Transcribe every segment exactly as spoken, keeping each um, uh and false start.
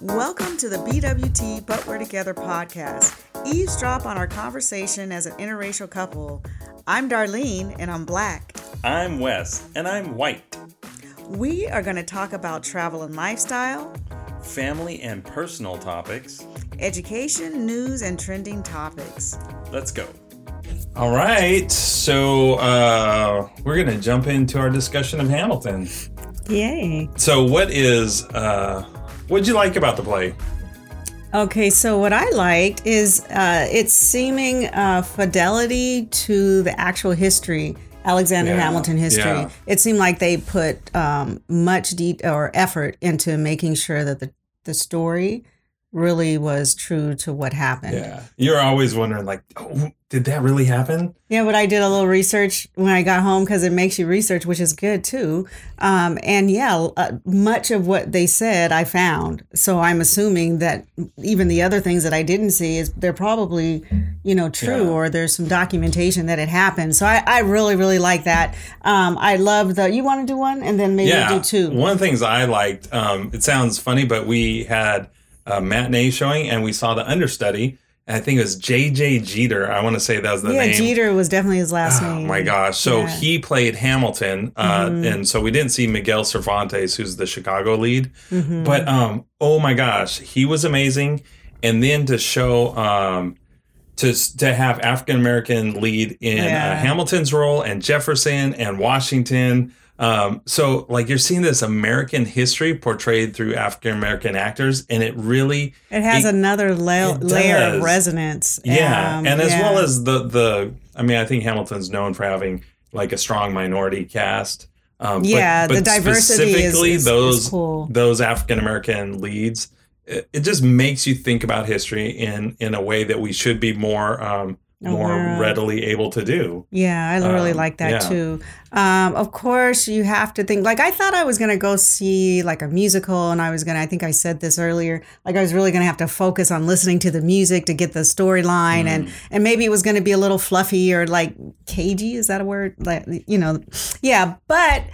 Welcome to the B W T But We're Together podcast. Eavesdrop on our conversation as an interracial couple. I'm Darlene, and I'm Black. I'm Wes, and I'm white. We are going to talk about travel and lifestyle, family and personal topics, education, news, and trending topics. Let's go. All right, so uh, we're going to jump into our discussion of Hamilton. Yay. So what is, uh, what'd you like about the play? Okay, so what I liked is uh, its seeming uh, fidelity to the actual history, Alexander yeah, Hamilton history. Yeah. It seemed like they put um, much de- or effort into making sure that the, the story really was true to what happened. Yeah, you're always wondering, like, oh, did that really happen? Yeah, but I did a little research when I got home because it makes you research, which is good too. Um, and yeah, uh, much of what they said I found. So I'm assuming that even the other things that I didn't see is they're probably, you know, true yeah. or there's some documentation that it happened. So I, I really, really like that. Um, I love the, you want to do one and then maybe yeah. do two. One of the things I liked, um, it sounds funny, but we had a matinee showing, and we saw the understudy. And I think it was J J Jeter. I want to say that was the yeah, name. Yeah, Jeter was definitely his last oh, name. Oh my gosh! So yeah. he played Hamilton, uh, mm-hmm. and so we didn't see Miguel Cervantes, who's the Chicago lead. Mm-hmm. But um, oh my gosh, he was amazing. And then to show um, to to have African American lead in yeah. uh, Hamilton's role, and Jefferson and Washington. Um, so like you're seeing this American history portrayed through African-American actors, and it really, it has it, another la- it layer of resonance. Yeah. Um, and as yeah. well as the, the, I mean, I think Hamilton's known for having like a strong minority cast. Um, yeah. But, but the diversity specifically is, is, those, is cool. those African-American leads, it, it just makes you think about history in, in a way that we should be more, um, more uh-huh. readily able to do. Yeah, I really um, like that yeah. too. Um, of course, you have to think, like I thought I was going to go see like a musical, and I was going to, I think I said this earlier, like I was really going to have to focus on listening to the music to get the storyline mm. and, and maybe it was going to be a little fluffy or like cagey, is that a word? Like, you know, yeah, but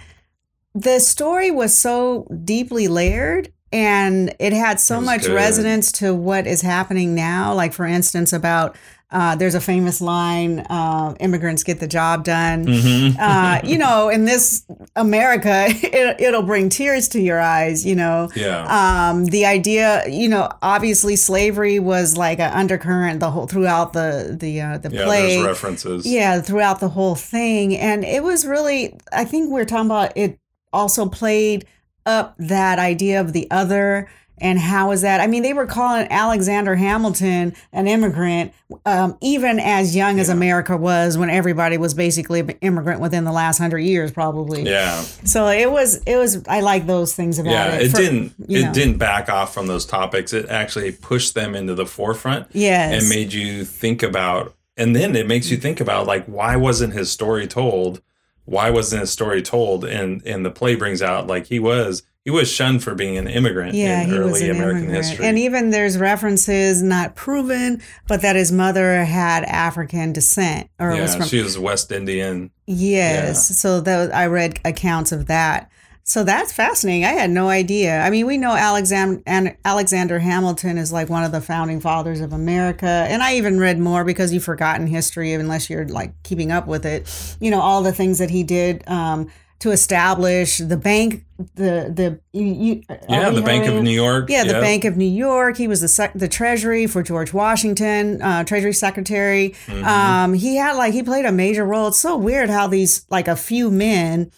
the story was so deeply layered. And it had so That's much good. resonance to what is happening now. Like, for instance, about uh, there's a famous line, uh, immigrants get the job done. Mm-hmm. uh, you know, in this America, it, it'll bring tears to your eyes, you know. Yeah. Um, the idea, you know, obviously slavery was like an undercurrent the whole throughout the, the, uh, the yeah, play. Yeah, there's references. Yeah, throughout the whole thing. And it was really, I think we're talking about it also played up that idea of the other, and how is that? I mean, they were calling Alexander Hamilton an immigrant, um, even as young yeah. as America was, when everybody was basically an immigrant within the last hundred years, probably. Yeah. So it was. It was. I like those things about yeah, it. Yeah, it For, didn't. It know. didn't back off from those topics. It actually pushed them into the forefront. Yes. And made you think about, and then it makes you think about, like, why wasn't his story told? Why wasn't his story told? And and the play brings out, like, he was he was shunned for being an immigrant yeah, in early American immigrant. history. And even there's references, not proven, but that his mother had African descent. Or yeah, was from, she was West Indian. Yes. Yeah. So that was, I read accounts of that. So that's fascinating. I had no idea. I mean, we know Alexander and Alexander Hamilton is like one of the founding fathers of America. And I even read more because you've forgotten history unless you're like keeping up with it. You know, all the things that he did um, to establish the bank, the the you, yeah, the Bank of New York. Yeah, yeah, the Banc of New York. He was the sec- the Treasury for George Washington, uh, Treasury Secretary. Mm-hmm. Um, he had like he played a major role. It's so weird how these like a few men.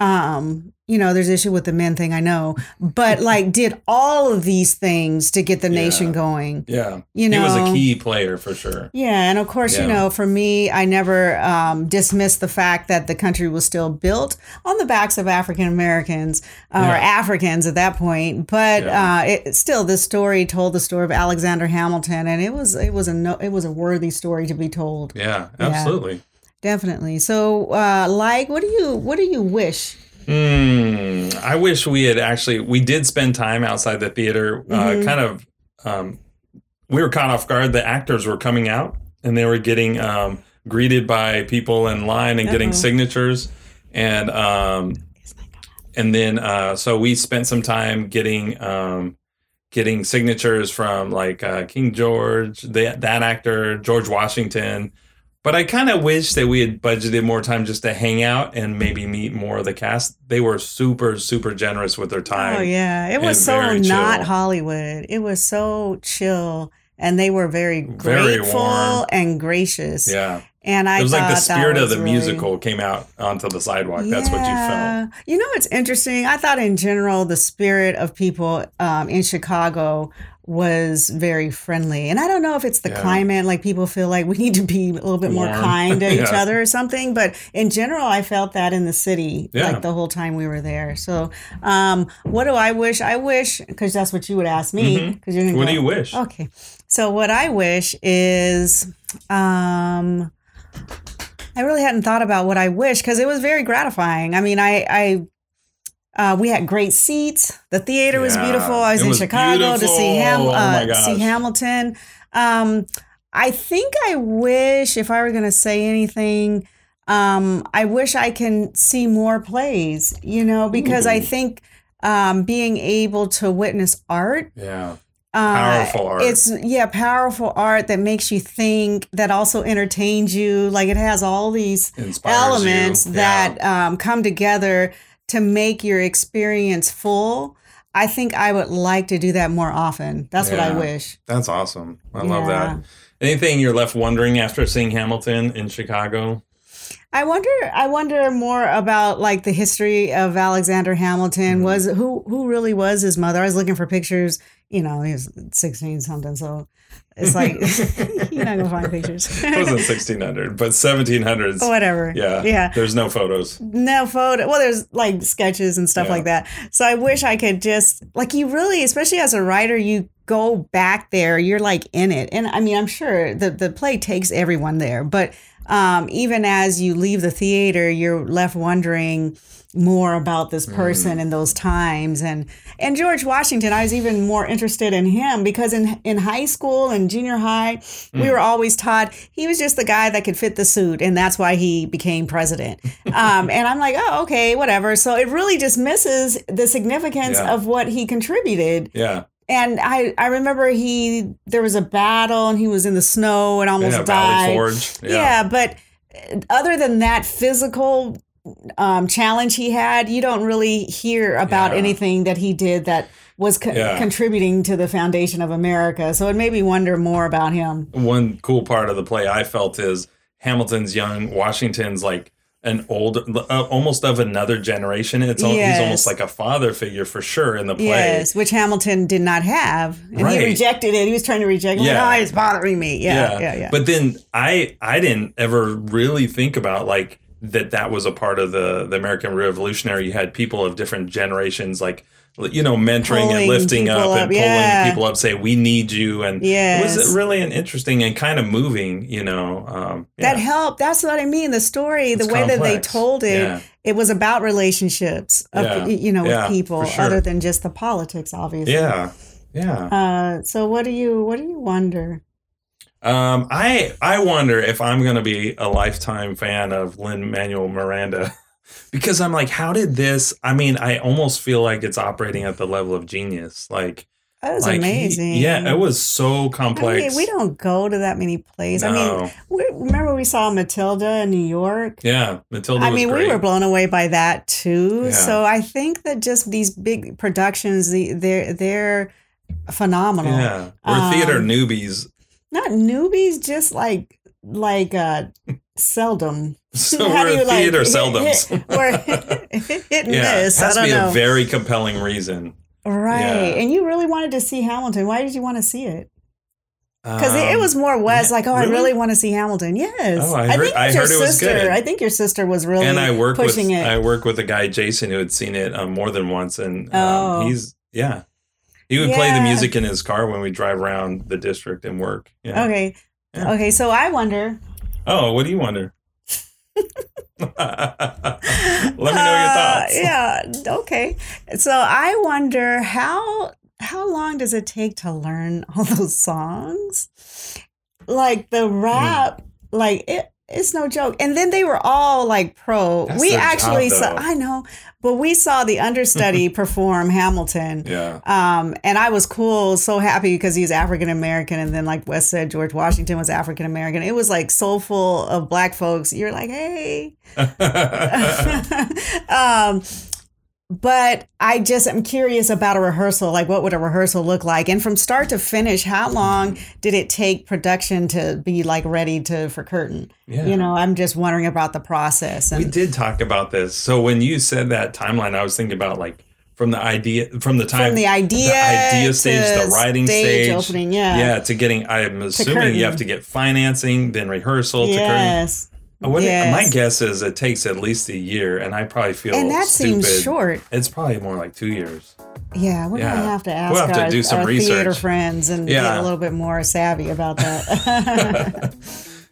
Um, you know, there's issue with the men thing, I know, but like did all of these things to get the yeah. nation going. Yeah. You know, he was a key player for sure. Yeah. And of course, yeah. you know, for me, I never um, dismissed the fact that the country was still built on the backs of African Americans uh, yeah. or Africans at that point. But yeah. uh, it, still, this story told the story of Alexander Hamilton, and it was it was a no, it was a worthy story to be told. Yeah, absolutely. Yeah. Definitely. So, uh, like, what do you what do you wish? Mm, I wish we had actually we did spend time outside the theater. Mm-hmm. Uh, kind of, um, we were caught off guard. The actors were coming out, and they were getting um, greeted by people in line and Uh-oh. getting signatures, and um, and then uh, so we spent some time getting um, getting signatures from like uh, King George, the, that actor, George Washington. But I kind of wish that we had budgeted more time just to hang out and maybe meet more of the cast. They were super, super generous with their time. Oh, yeah. It was so not Hollywood. It was so chill. And they were very grateful and gracious. Yeah. And I it was like the spirit of the really... musical came out onto the sidewalk. Yeah. That's what you felt. You know, it's interesting. I thought in general, the spirit of people um, in Chicago was very friendly. And I don't know if it's the yeah. climate, like people feel like we need to be a little bit more Warm. kind to yeah. each other or something. But in general, I felt that in the city, yeah. like the whole time we were there. So um, what do I wish? I wish, because that's what you would ask me. Because mm-hmm. you're What go, do you wish? Okay. So what I wish is... Um, I really hadn't thought about what I wish because it was very gratifying. I mean, I, I uh, we had great seats. The theater yeah, was beautiful. I was in was Chicago beautiful. to see Ham, uh, oh see Hamilton. Um, I think I wish, if I were going to say anything, um, I wish I can see more plays. You know, because Ooh. I think um, being able to witness art. Yeah. Uh, powerful art. It's, yeah, powerful art that makes you think, that also entertains you. Like it has all these Inspires elements you. Yeah. that um, come together to make your experience full. I think I would like to do that more often. That's yeah. what I wish. That's awesome. I yeah. love that. Anything you're left wondering after seeing Hamilton in Chicago? I wonder I wonder more about like the history of Alexander Hamilton. Mm-hmm. Was who who really was his mother? I was looking for pictures, you know, he was sixteen something, so it's like you're not gonna find pictures. It wasn't sixteen hundred, but seventeen hundreds. Oh, whatever. Yeah. Yeah. There's no photos. No photo. Well, there's like sketches and stuff yeah. like that. So I wish I could just like you really, especially as a writer, you go back there, you're like in it. And I mean, I'm sure the the play takes everyone there, but Um, even as you leave the theater, you're left wondering more about this person mm. and those times. And and George Washington, I was even more interested in him because in, in high school and junior high, mm. we were always taught he was just the guy that could fit the suit. And that's why he became president. um, and I'm like, oh, OK, whatever. So it really just misses the significance yeah. of what he contributed. Yeah. And I, I remember he there was a battle and he was in the snow and almost yeah, died. Valley Forge. Yeah. yeah, but other than that physical um, challenge he had, you don't really hear about yeah. anything that he did that was co- yeah. contributing to the foundation of America. So it made me wonder more about him. One cool part of the play I felt is Hamilton's young, Washington's like an old, uh, almost of another generation. It's all, yes. He's almost like a father figure for sure in the play. Yes, which Hamilton did not have. And right. he rejected it. He was trying to reject it. Yeah. Like, oh, it's bothering me. Yeah, yeah, yeah, yeah. But then I I didn't ever really think about like that that was a part of the, the American Revolutionary. You had people of different generations like, you know, mentoring pulling and lifting up, up and pulling yeah. people up, say, we need you. And yes. it was really an interesting and kind of moving, you know. Um, yeah. That helped. That's what I mean. The story, it's the way complex. that they told it, yeah. it was about relationships, of, yeah. you know, with yeah, people sure. other than just the politics, obviously. Yeah, yeah. Uh, so what do you what do you wonder? Um, I, I wonder if I'm going to be a lifetime fan of Lin-Manuel Miranda. Because I'm like, how did this? I mean, I almost feel like it's operating at the level of genius. Like that was like amazing. He, yeah, it was so complex. I mean, we don't go to that many plays. No. I mean, we, remember we saw Matilda in New York. Yeah, Matilda. I was mean, great. We were blown away by that too. Yeah. So I think that just these big productions, the, they're they're phenomenal. Yeah, we're um, theater newbies. Not newbies, just like like. Uh, Seldom. So How we're do you theater like, seldoms. Hit, hit, or hit, hit and yeah, miss. It has I don't to be know. a very compelling reason. Right. Yeah. And you really wanted to see Hamilton. Why did you want to see it? Because um, it, it was more Wes, yeah, like, oh, really? I really want to see Hamilton. Yes. Oh, I heard, I think I heard it was good. I think your sister was really and I work pushing with, it. I work with a guy, Jason, who had seen it um, more than once. And oh. um, he's, yeah. He would yeah. play the music in his car when we drive around the district and work. Yeah. Okay. Yeah. Okay. So I wonder... Oh, what do you wonder? Let me know your thoughts. Uh, yeah, okay. So I wonder how how long does it take to learn all those songs? Like the rap, mm. like it It's no joke. And then they were all like pro. That's we actually job, saw, I know, but we saw the understudy perform Hamilton. Yeah. Um, and I was cool. So happy because he's African-American. And then like Wes said, George Washington was African-American. It was like soulful of black folks. You're like, hey. um, but I just am curious about a rehearsal. Like, what would a rehearsal look like? And from start to finish, how long did it take production to be like ready to for curtain? Yeah. You know, I'm just wondering about the process. And we did talk about this. So when you said that timeline, I was thinking about like from the idea, from the time, from the idea, the idea stage, the writing stage, stage opening, yeah, yeah, to getting. I'm assuming you have to get financing, then rehearsal. Yes. To curtain. What yes. it, my guess is it takes at least a year, and I probably feel and that stupid. Seems short. It's probably more like two years. Yeah, we're yeah. gonna have to ask we'll have our, to do some our research. Theater friends and yeah. get a little bit more savvy about that.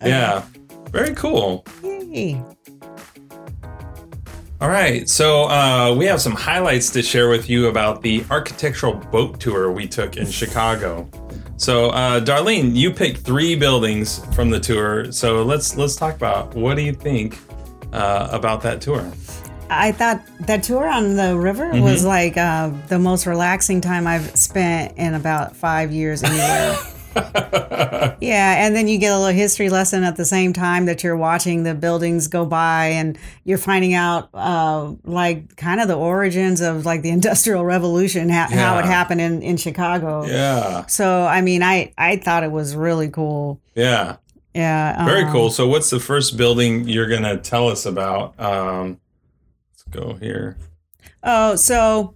Okay. Yeah, very cool. Yay! All right, so uh, we have some highlights to share with you about the architectural boat tour we took in Chicago. So, uh, Darlene, you picked three buildings from the tour. So let's let's talk about what do you think uh, about that tour? I thought that tour on the river mm-hmm. was like uh, the most relaxing time I've spent in about five years anywhere. Yeah, and then you get a little history lesson at the same time that you're watching the buildings go by, and you're finding out uh, like kind of the origins of like the Industrial Revolution, ha- yeah. how it happened in, in Chicago. Yeah. So I mean, I I thought it was really cool. Yeah. Yeah. Um, Very cool. So what's the first building you're gonna tell us about? Um, let's go here. Oh, so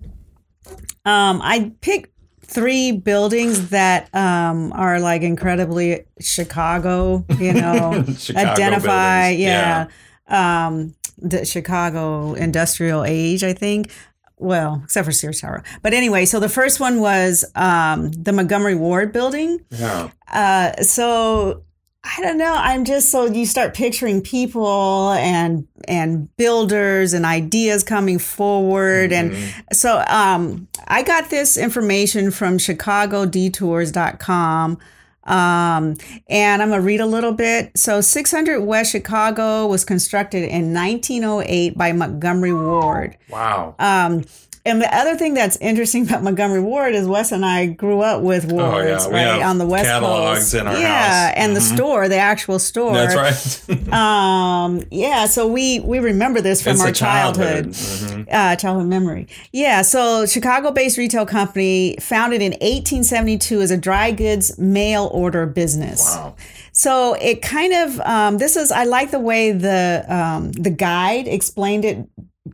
um, I picked three buildings that um, are like incredibly Chicago, you know, Chicago identify, buildings. yeah, yeah. Um, the Chicago industrial age, I think. Well, except for Sears Tower. But anyway, so the first one was um, the Montgomery Ward building. Yeah. Uh, so I don't know. I'm just so you start picturing people and and builders and ideas coming forward. Mm-hmm. And so um, I got this information from Chicago Detours dot com. Um, and I'm going to read a little bit. So six hundred West Chicago was constructed in nineteen oh eight by Montgomery Ward. Wow. Um, and the other thing that's interesting about Montgomery Ward is Wes and I grew up with Wards, oh, yeah. right, on the West catalogs Coast. In our yeah, house. And mm-hmm. the store, the actual store. That's right. um, yeah, so we, we remember this from it's our childhood, childhood. Mm-hmm. Uh, childhood memory. Yeah, so Chicago-based retail company founded in eighteen seventy-two as a dry goods mail order business. Wow. So it kind of, um, this is, I like the way the um, the guide explained it.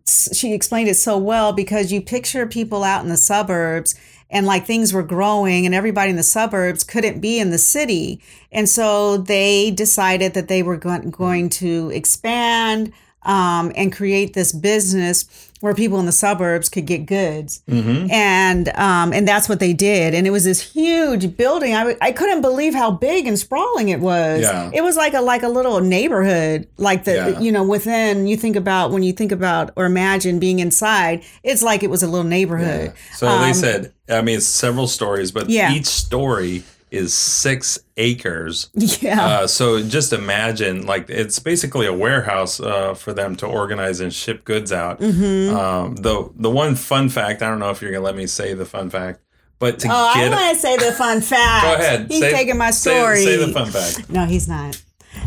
She explained it so well because you picture people out in the suburbs and like things were growing and everybody in the suburbs couldn't be in the city. And so they decided that they were going to expand um, and create this business where people in the suburbs could get goods. Mm-hmm. And um, and that's what they did. And it was this huge building. I, w- I couldn't believe how big and sprawling it was. Yeah. It was like a like a little neighborhood, like the, yeah. the, you know, within you think about when you think about or imagine being inside, it's like it was a little neighborhood. Yeah. So um, they said, I mean, it's several stories, but yeah. each story is six acres. Yeah. Uh, so just imagine, like, it's basically a warehouse uh, for them to organize and ship goods out. Mm-hmm. Um, the the one fun fact, I don't know if you're going to let me say the fun fact, but to oh, get... Oh, I want to say the fun fact. Go ahead. He's say, taking my story. Say, say the fun fact. No, he's not.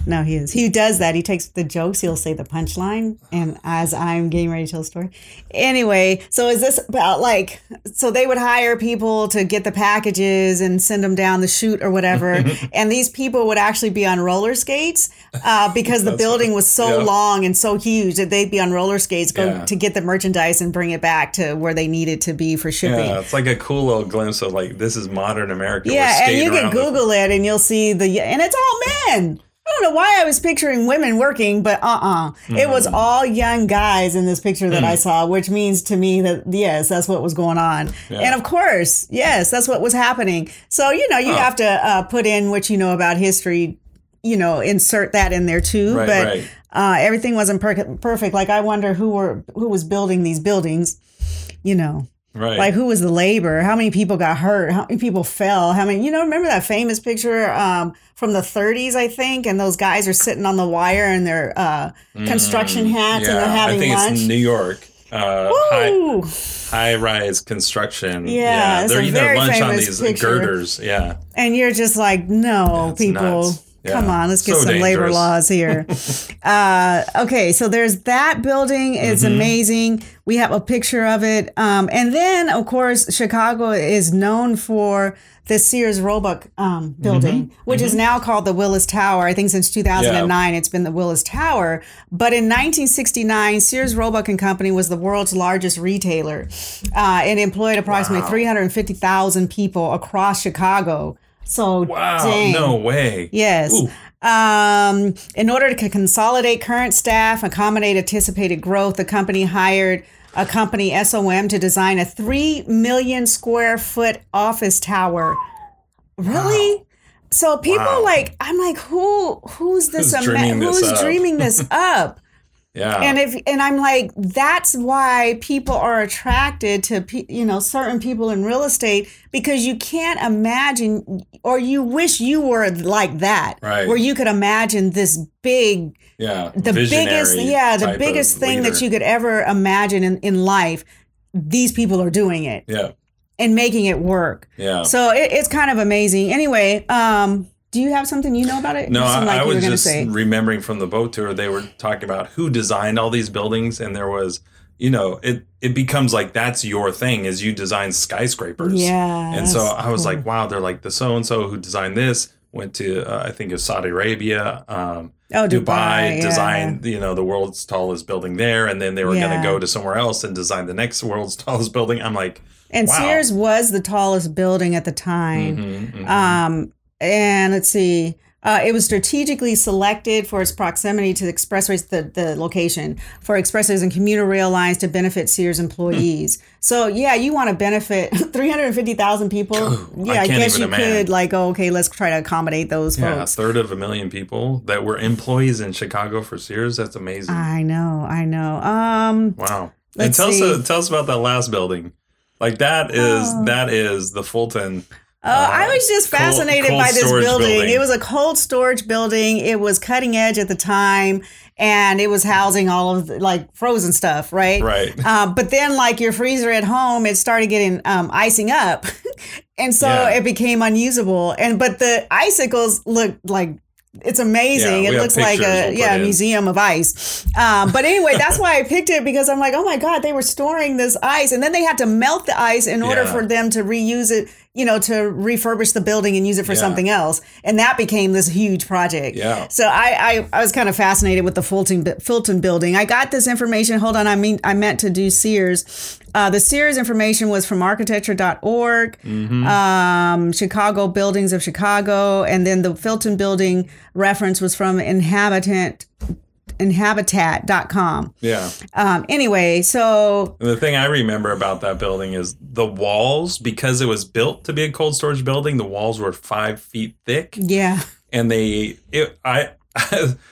No, he is. He does that. He takes the jokes. He'll say the punchline. And as I'm getting ready to tell the story. Anyway, so is this about like, so they would hire people to get the packages and send them down the chute or whatever. And these people would actually be on roller skates uh, because the building was so yeah. long and so huge that they'd be on roller skates go yeah. to get the merchandise and bring it back to where they needed to be for shipping. Yeah, it's like a cool little glimpse of like, this is modern America. Yeah, and you can Google the- it and you'll see the, and it's all men. I don't know why I was picturing women working, but uh-uh. Mm-hmm. It was all young guys in this picture that mm. I saw, which means to me that, yes, that's what was going on. Yeah. And of course, yes, that's what was happening. So, you know, you oh. have to uh, put in what you know about history, you know, insert that in there too. Right, but right. Uh, everything wasn't per- perfect. Like, I wonder who were who was building these buildings, you know. Right. Like, who was the laborer? How many people got hurt? How many people fell? How many, you know, remember that famous picture um, from the thirties, I think? And those guys are sitting on the wire in their uh, construction mm, hats yeah. and they're having lunch. I think lunch. It's New York. Uh, high, high-rise construction. Yeah, yeah. They're eating their lunch on these picture. girders. Yeah. And you're just like, no, That's people. Nuts. Yeah. Come on, let's get so some dangerous. labor laws here. uh, okay, so there's that building. It's mm-hmm. amazing. We have a picture of it. Um, and then, of course, Chicago is known for the Sears Roebuck um, building, mm-hmm. which mm-hmm. is now called the Willis Tower. I think since two thousand nine, yeah. it's been the Willis Tower. But in nineteen sixty-nine, Sears Roebuck and Company was the world's largest retailer. Uh, it employed approximately wow. three hundred fifty thousand people across Chicago. So, wow, dang. no way. Yes. Ooh. Um, in order to consolidate current staff, accommodate anticipated growth, the company hired a company, S O M, to design a three million square foot office tower. Really? Wow. So people wow. like, I'm like, who, who's this? Who's, ama- dreaming, who's this dreaming this up? Yeah. And if, and I'm like, that's why people are attracted to, you know, certain people in real estate, because you can't imagine, or you wish you were like that, right. where you could imagine this big, yeah, the biggest, yeah, the biggest thing leader. that you could ever imagine in, in life. These people are doing it yeah. and making it work. Yeah. So it, it's kind of amazing. Anyway, um, do you have something you know about it? No, I, like I was just say. remembering from the boat tour, they were talking about who designed all these buildings. And there was, you know, it, it becomes like that's your thing is you design skyscrapers. Yeah. And so I was cool. like, wow, they're like the so-and-so who designed this went to, uh, I think it was Saudi Arabia, um, oh, Dubai, Dubai yeah. designed, you know, the world's tallest building there. And then they were yeah. going to go to somewhere else and design the next world's tallest building. I'm like, and wow. Sears was the tallest building at the time. Mm-hmm, mm-hmm. Um And let's see, uh, it was strategically selected for its proximity to the expressways, the, the location for expressways and commuter rail lines to benefit Sears employees. So, yeah, you want to benefit three hundred fifty thousand people. Yeah, I, I guess you imagine. could like, oh, okay, let's try to accommodate those yeah, folks. Yeah, a third of a million people that were employees in Chicago for Sears. That's amazing. I know. I know. Um, wow. And tell us, tell us about that last building. Like that is oh. that is the Fulton. Uh, uh, I was just fascinated cold, cold by this building. building. It was a cold storage building. It was cutting edge at the time, and it was housing all of the, like frozen stuff, right? Right. Uh, but then, like your freezer at home, it started getting um, icing up, and so yeah. it became unusable. And but the icicles looked like. It's amazing. Yeah, it looks like a we'll yeah museum of ice. Um, but anyway, that's why I picked it because I'm like, oh my God, they were storing this ice. And then they had to melt the ice in order yeah. for them to reuse it, you know, to refurbish the building and use it for yeah. something else. And that became this huge project. Yeah. So I, I, I was kind of fascinated with the Fulton, Fulton building. I got this information. Hold on. I mean, I meant to do Sears. Uh, the Sears information was from architecture dot org, mm-hmm. um, Chicago Buildings of Chicago, and then the Fulton building reference was from Inhabitant, Inhabitat dot com. Yeah. Um, anyway, so... And the thing I remember about that building is the walls, because it was built to be a cold storage building, the walls were five feet thick. Yeah. And they... It, I.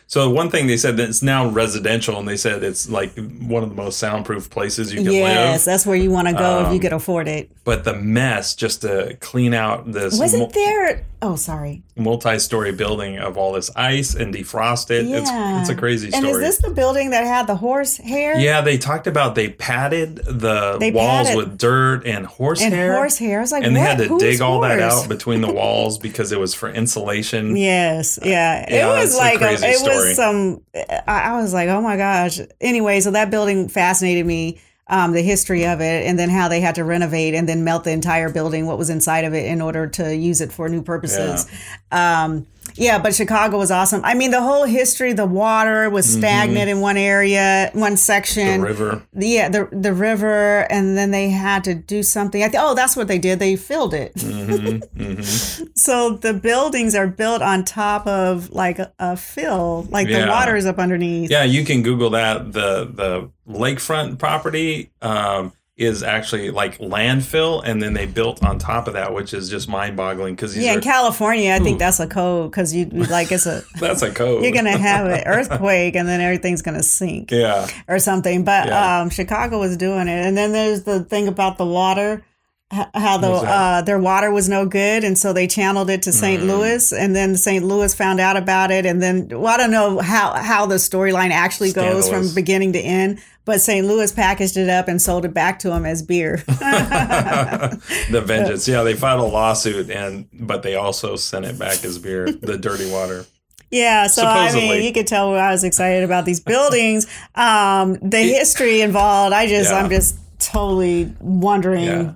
So one thing they said that it's now residential, and they said it's like one of the most soundproof places you can yes, live. Yes, that's where you want to go um, if you could afford it. But the mess just to clean out this wasn't mul- there. Oh, sorry. Multi-story building of all this ice and defrost it. Yeah. It's, it's a crazy story. And is this the building that had the horse hair? Yeah, they talked about they padded the they walls padded. with dirt and horse and hair. And horse hair. I was like, and what? They had to Who's dig horse? all that out between the walls because it was for insulation. Yes, yeah. Uh, yeah it was like. Like a, it story. was some, I was like, oh my gosh. Anyway, so that building fascinated me, um, the history of it, and then how they had to renovate and then melt the entire building, what was inside of it, in order to use it for new purposes. Yeah. Um, yeah, but Chicago was awesome. I mean, the whole history, the water was stagnant mm-hmm. in one area, one section. The river. Yeah, the the river. And then they had to do something. I th- oh, that's what they did. They filled it. Mm-hmm. Mm-hmm. So the buildings are built on top of like a, a fill, like yeah. the water is up underneath. Yeah, you can Google that. The, the lakefront property. Um, is actually like landfill, and then they built on top of that, which is just mind-boggling. Because yeah, are, in California, I ooh. think that's a code, because you like it's a that's a code. You're gonna have an earthquake, and then everything's gonna sink, yeah, or something. But yeah. um, Chicago was doing it, and then there's the thing about the water, how the uh, their water was no good, and so they channeled it to Saint Mm. Louis, and then Saint Louis found out about it, and then well, I don't know how how the storyline actually Scandalous. goes from beginning to end. But Saint Louis packaged it up and sold it back to them as beer. The vengeance. Yeah, they filed a lawsuit, and but they also sent it back as beer, the dirty water. Yeah, so supposedly. I mean, you could tell I was excited about these buildings. Um, the history involved, I just, yeah. I'm just totally wondering. Yeah.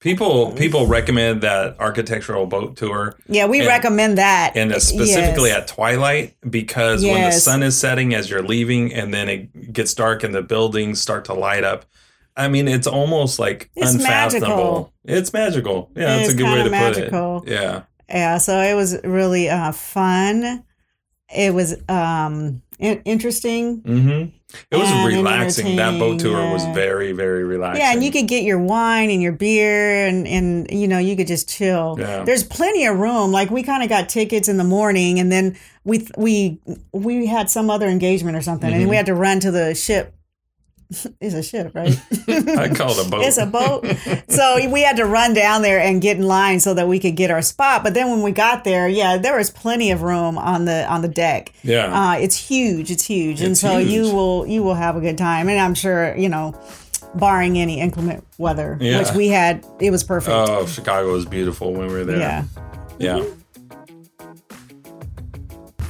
People people recommend that architectural boat tour. Yeah, we and, recommend that. And specifically yes. at twilight, because yes. when the sun is setting as you're leaving and then it gets dark and the buildings start to light up. I mean, it's almost like it's unfathomable. Magical. It's magical. Yeah, it that's a good way to magical. put it. Yeah. Yeah, so it was really uh, fun. It was um, interesting. Mm-hmm. It was relaxing. That boat tour yeah. was very, very relaxing. Yeah, and you could get your wine and your beer and, and you know, you could just chill. Yeah. There's plenty of room. Like, we kind of got tickets in the morning, and then we we we had some other engagement or something, mm-hmm. and we had to run to the ship. It's a ship, right? I call it a boat. It's a boat. So we had to run down there and get in line so that we could get our spot. But then when we got there, yeah, there was plenty of room on the on the deck. Yeah, uh, it's huge. It's huge, it's and so huge. you will you will have a good time. And I'm sure, you know, barring any inclement weather, yeah. which we had, it was perfect. Oh, Chicago was beautiful when we were there. Yeah, yeah. Mm-hmm.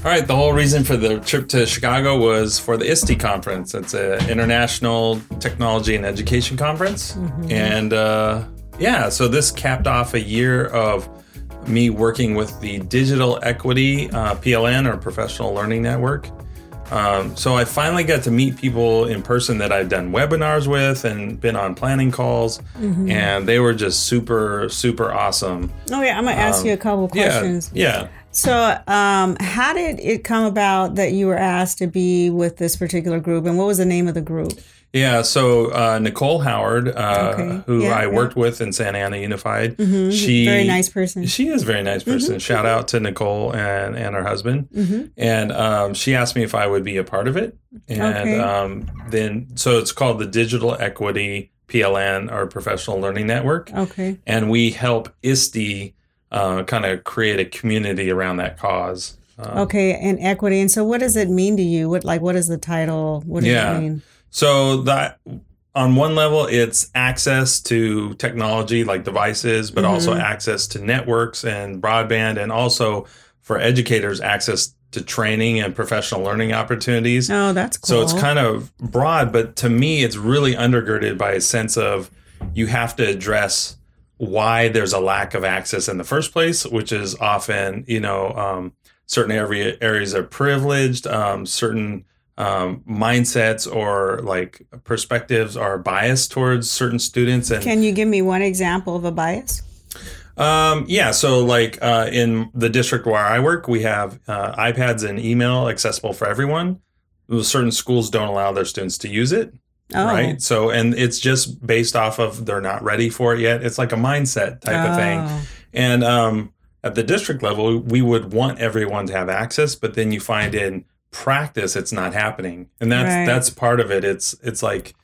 All right, the whole reason for the trip to Chicago was for the I S T E conference. It's an international technology and education conference. Mm-hmm. And uh, yeah, so this capped off a year of me working with the Digital Equity uh, P L N, or Professional Learning Network. Um, so I finally got to meet people in person that I've done webinars with and been on planning calls. Mm-hmm. And they were just super, super awesome. Oh, yeah, I'm going to ask um, you a couple questions. Yeah. yeah. So um, how did it come about that you were asked to be with this particular group, and what was the name of the group? Yeah, so uh, Nicole Howard, uh, okay. who yeah, I yeah. worked with in Santa Ana Unified. Mm-hmm. She very nice person. She is a very nice person. Mm-hmm. Shout out to Nicole and, and her husband. Mm-hmm. And um, she asked me if I would be a part of it. And okay. um, then, so it's called the Digital Equity P L N, or Professional Learning Network. Okay. And we help I S T E Uh, kind of create a community around that cause. Um, okay, and equity. And so, what does it mean to you? What like what is the title? What does yeah. it mean? So that on one level, it's access to technology like devices, but mm-hmm. also access to networks and broadband, and also for educators access to training and professional learning opportunities. Oh, that's cool. So it's kind of broad, but to me, it's really undergirded by a sense of you have to address why there's a lack of access in the first place, which is often, you know, um, certain area, areas are privileged, um, certain um, mindsets or like perspectives are biased towards certain students. And can you give me one example of a bias? Um, yeah. So like uh, in the district where I work, we have uh, iPads and email accessible for everyone. Certain schools don't allow their students to use it. Oh. Right. So, and it's just based off of they're not ready for it yet. It's like a mindset type oh. of thing. And um, at the district level, we would want everyone to have access, but then you find in practice it's not happening. And that's right. that's part of it. It's it's like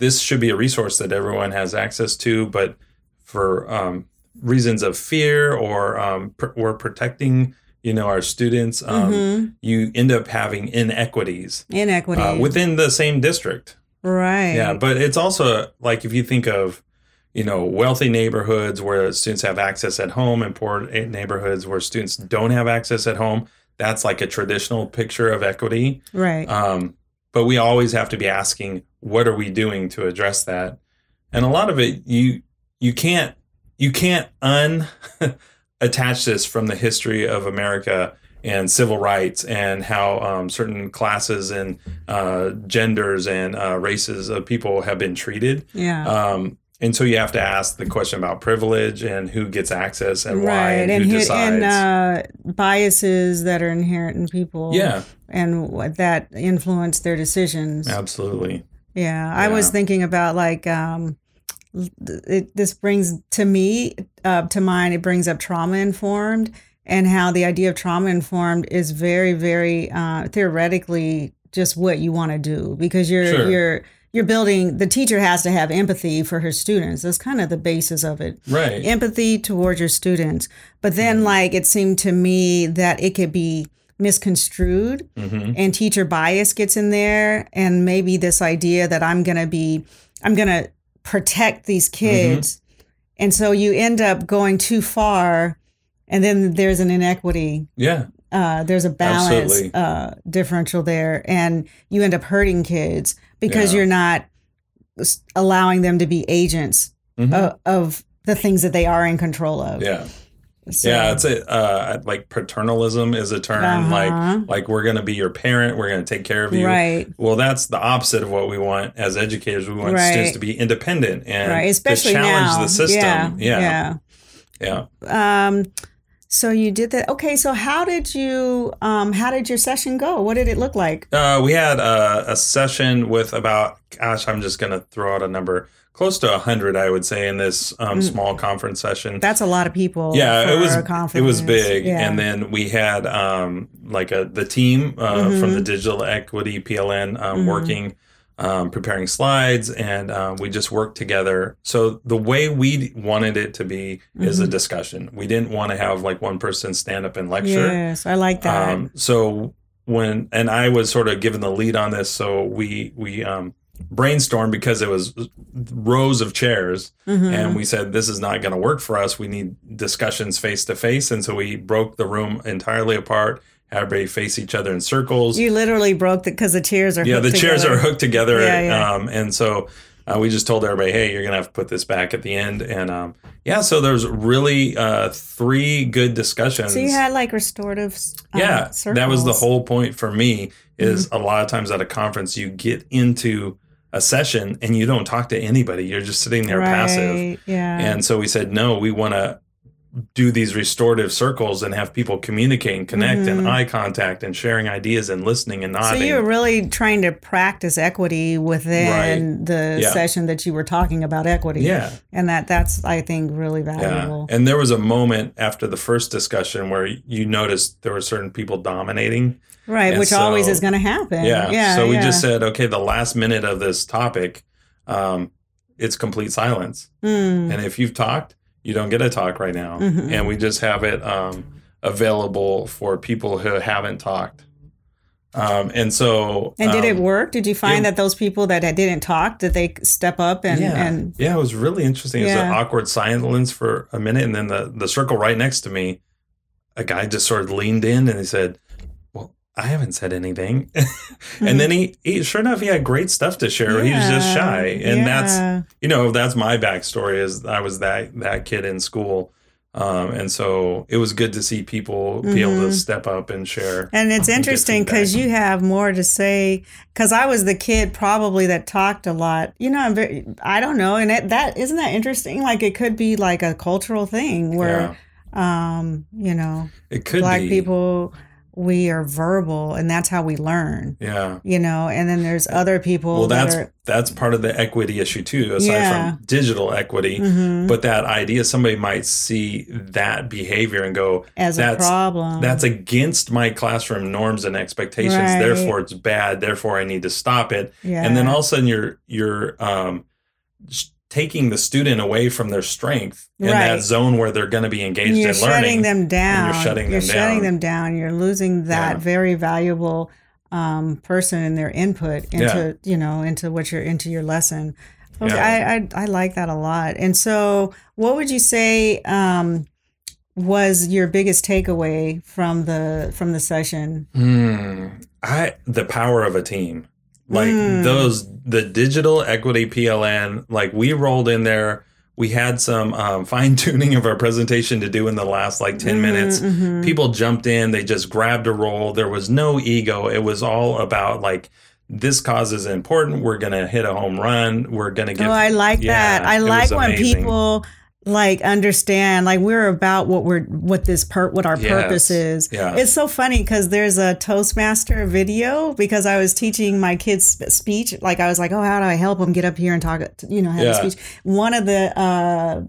this should be a resource that everyone has access to, but for um, reasons of fear or um, pr- we're protecting you know, our students, um, mm-hmm. you end up having inequities. Inequities. Uh, within the same district. Right. Yeah, but it's also like if you think of, you know, wealthy neighborhoods where students have access at home and poor neighborhoods where students don't have access at home, that's like a traditional picture of equity. Right. Um, but we always have to be asking, what are we doing to address that? And a lot of it, you you can't you can't un attach this from the history of America and civil rights and how um, certain classes and uh, genders and uh, races of people have been treated. Yeah. Um, and so you have to ask the question about privilege and who gets access and right. why and, and who hit, decides. And uh, biases that are inherent in people. Yeah. And that influence their decisions. Absolutely. Yeah. I yeah. was thinking about like um, it, this brings to me, uh, to mind, it brings up trauma-informed, and how the idea of trauma-informed is very, very uh, theoretically just what you want to do, because you're sure. you're you're building. The teacher has to have empathy for her students. That's kind of the basis of it. Right. Empathy towards your students. But then, mm-hmm. like, it seemed to me that it could be misconstrued, mm-hmm. and teacher bias gets in there, and maybe this idea that I'm gonna be, I'm gonna protect these kids, mm-hmm. and so you end up going too far, and then there's an inequity. Yeah. Uh, there's a balance uh, differential there, and you end up hurting kids because yeah. you're not allowing them to be agents mm-hmm. of, of the things that they are in control of. Yeah, so, yeah. It's a, uh, like paternalism is a term. Uh-huh. Like, like we're going to be your parent. We're going to take care of you. Right. Well, that's the opposite of what we want as educators. We want right. students to be independent and right. especially to challenge now. The system. Yeah. Yeah. Yeah. yeah. Um, So you did that. Okay, so how did you, um, how did your session go? What did it look like? Uh, we had a, a session with about, gosh, I'm just going to throw out a number, close to one hundred, I would say, in this um, small conference session. That's a lot of people. Yeah, for it was a conference. It was big. Yeah. And then we had um, like a the team uh, mm-hmm. from the Digital Equity P L N um, mm-hmm. working, um, preparing slides, and um, we just worked together. So the way we wanted it to be mm-hmm. is a discussion. We didn't want to have like one person stand up and lecture. Yes, I like that. Um, so when, and I was sort of given the lead on this. So we, we um, brainstormed, because it was rows of chairs, mm-hmm. and we said, this is not going to work for us. We need discussions face to face. And so we broke the room entirely apart. Everybody face each other in circles. You literally broke it because the chairs are yeah, hooked the together. Chairs are hooked together. Yeah, yeah. Um, and so uh, we just told everybody, hey, you're going to have to put this back at the end. And um, yeah, so there's really uh, three good discussions. So you had like restorative um, yeah, circles. That was the whole point for me is mm-hmm. a lot of times at a conference you get into a session and you don't talk to anybody. You're just sitting there right. passive. Yeah. And so we said, no, we want to do these restorative circles and have people communicate and connect mm-hmm. and eye contact and sharing ideas and listening and nodding. So you were really trying to practice equity within right. the yeah. session that you were talking about equity. Yeah. And that that's, I think, really valuable. Yeah. And there was a moment after the first discussion where you noticed there were certain people dominating. Right, and which so, always is going to happen. Yeah. yeah so we yeah. just said, okay, the last minute of this topic, um, it's complete silence. Mm. And if you've talked, you don't get a talk right now. Mm-hmm. And we just have it um, available for people who haven't talked. Um, and so. And did um, it work? Did you find it, that those people that didn't talk, did they step up and. Yeah, and, yeah it was really interesting. Yeah. It was an awkward silence for a minute. And then the, the circle right next to me, a guy just sort of leaned in and he said, well, I haven't said anything. mm-hmm. And then he, he, sure enough, he had great stuff to share. Yeah. He was just shy. And yeah. that's, you know, that's my backstory is I was that, that kid in school. Um, and so it was good to see people mm-hmm. be able to step up and share. And it's interesting because you have more to say, because I was the kid probably that talked a lot, you know, I'm very, I don't know. And it, that, isn't that interesting? Like it could be like a cultural thing where, yeah. um, you know, it could Black be. people, we are verbal, and that's how we learn. Yeah. You know, and then there's other people. Well, that's that are, that's part of the equity issue, too, aside yeah. from digital equity. Mm-hmm. But that idea, somebody might see that behavior and go, as that's, a problem. That's against my classroom norms and expectations. Right. Therefore, it's bad. Therefore, I need to stop it. Yeah. And then all of a sudden, you're you're um, taking the student away from their strength in right. that zone where they're going to be engaged in learning. You're shutting them down. You're shutting them down. You're shutting them down. You're losing that yeah. very valuable um, person and their input into yeah. you know into what you're into your lesson. Okay, yeah. I, I I like that a lot. And so, what would you say um, was your biggest takeaway from the from the session? Mm, I the power of a team. Like mm. those, the Digital Equity P L N, like we rolled in there. We had some um, fine tuning of our presentation to do in the last like ten mm-hmm, minutes. Mm-hmm. People jumped in. They just grabbed a role. There was no ego. It was all about like, this cause is important. We're going to hit a home run. We're going to get. Oh, I like yeah, that. I like when amazing. people like understand, like we're about what we're, what this part, what our yes. purpose is. Yeah. It's so funny because there's a Toastmaster video because I was teaching my kids speech. Like I was like, oh, how do I help them get up here and talk, you know, have yeah. a speech. One of the uh,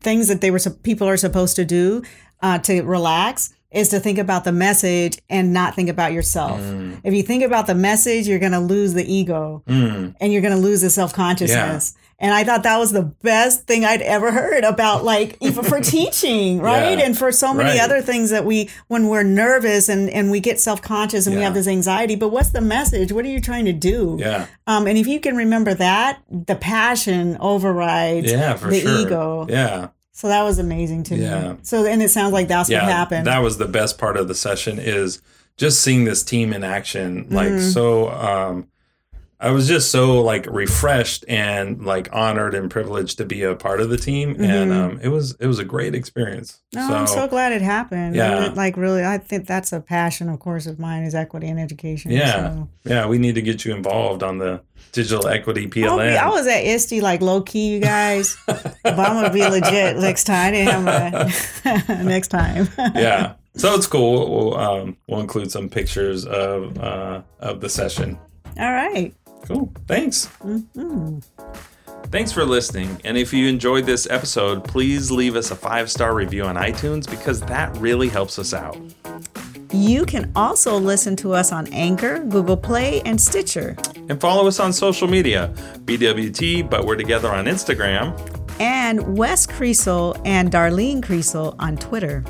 things that they were, people are supposed to do uh, to relax is to think about the message and not think about yourself. Mm. If you think about the message, you're going to lose the ego mm. and you're going to lose the self-consciousness. Yeah. And I thought that was the best thing I'd ever heard about, like, even for teaching, right? Yeah. And for so many right. other things that we, when we're nervous and, and we get self-conscious and yeah. we have this anxiety, but what's the message? What are you trying to do? Yeah. Um, and if you can remember that, the passion overrides yeah, for the sure. ego. Yeah. So that was amazing to yeah. me. So, and it sounds like that's yeah, what happened. That was the best part of the session, is just seeing this team in action. Like, mm-hmm. so um, I was just so like refreshed and like honored and privileged to be a part of the team. Mm-hmm. And um, it was, it was a great experience. Oh, so, I'm so glad it happened. Yeah. It, like really, I think that's a passion, of course, of mine is equity and education. Yeah. So. Yeah. We need to get you involved on the Digital Equity P L N. I was at I S T E like low key, you guys. But I'm gonna be legit next time. next time. Yeah, so it's cool. We'll, um, we'll include some pictures of uh, of the session. All right. Cool. Thanks. Mm-hmm. Thanks for listening. And if you enjoyed this episode, please leave us a five star review on iTunes because that really helps us out. You can also listen to us on Anchor, Google Play, and Stitcher. And follow us on social media, B W T But We're Together on Instagram. And Wes Creasel and Darlene Creasel on Twitter.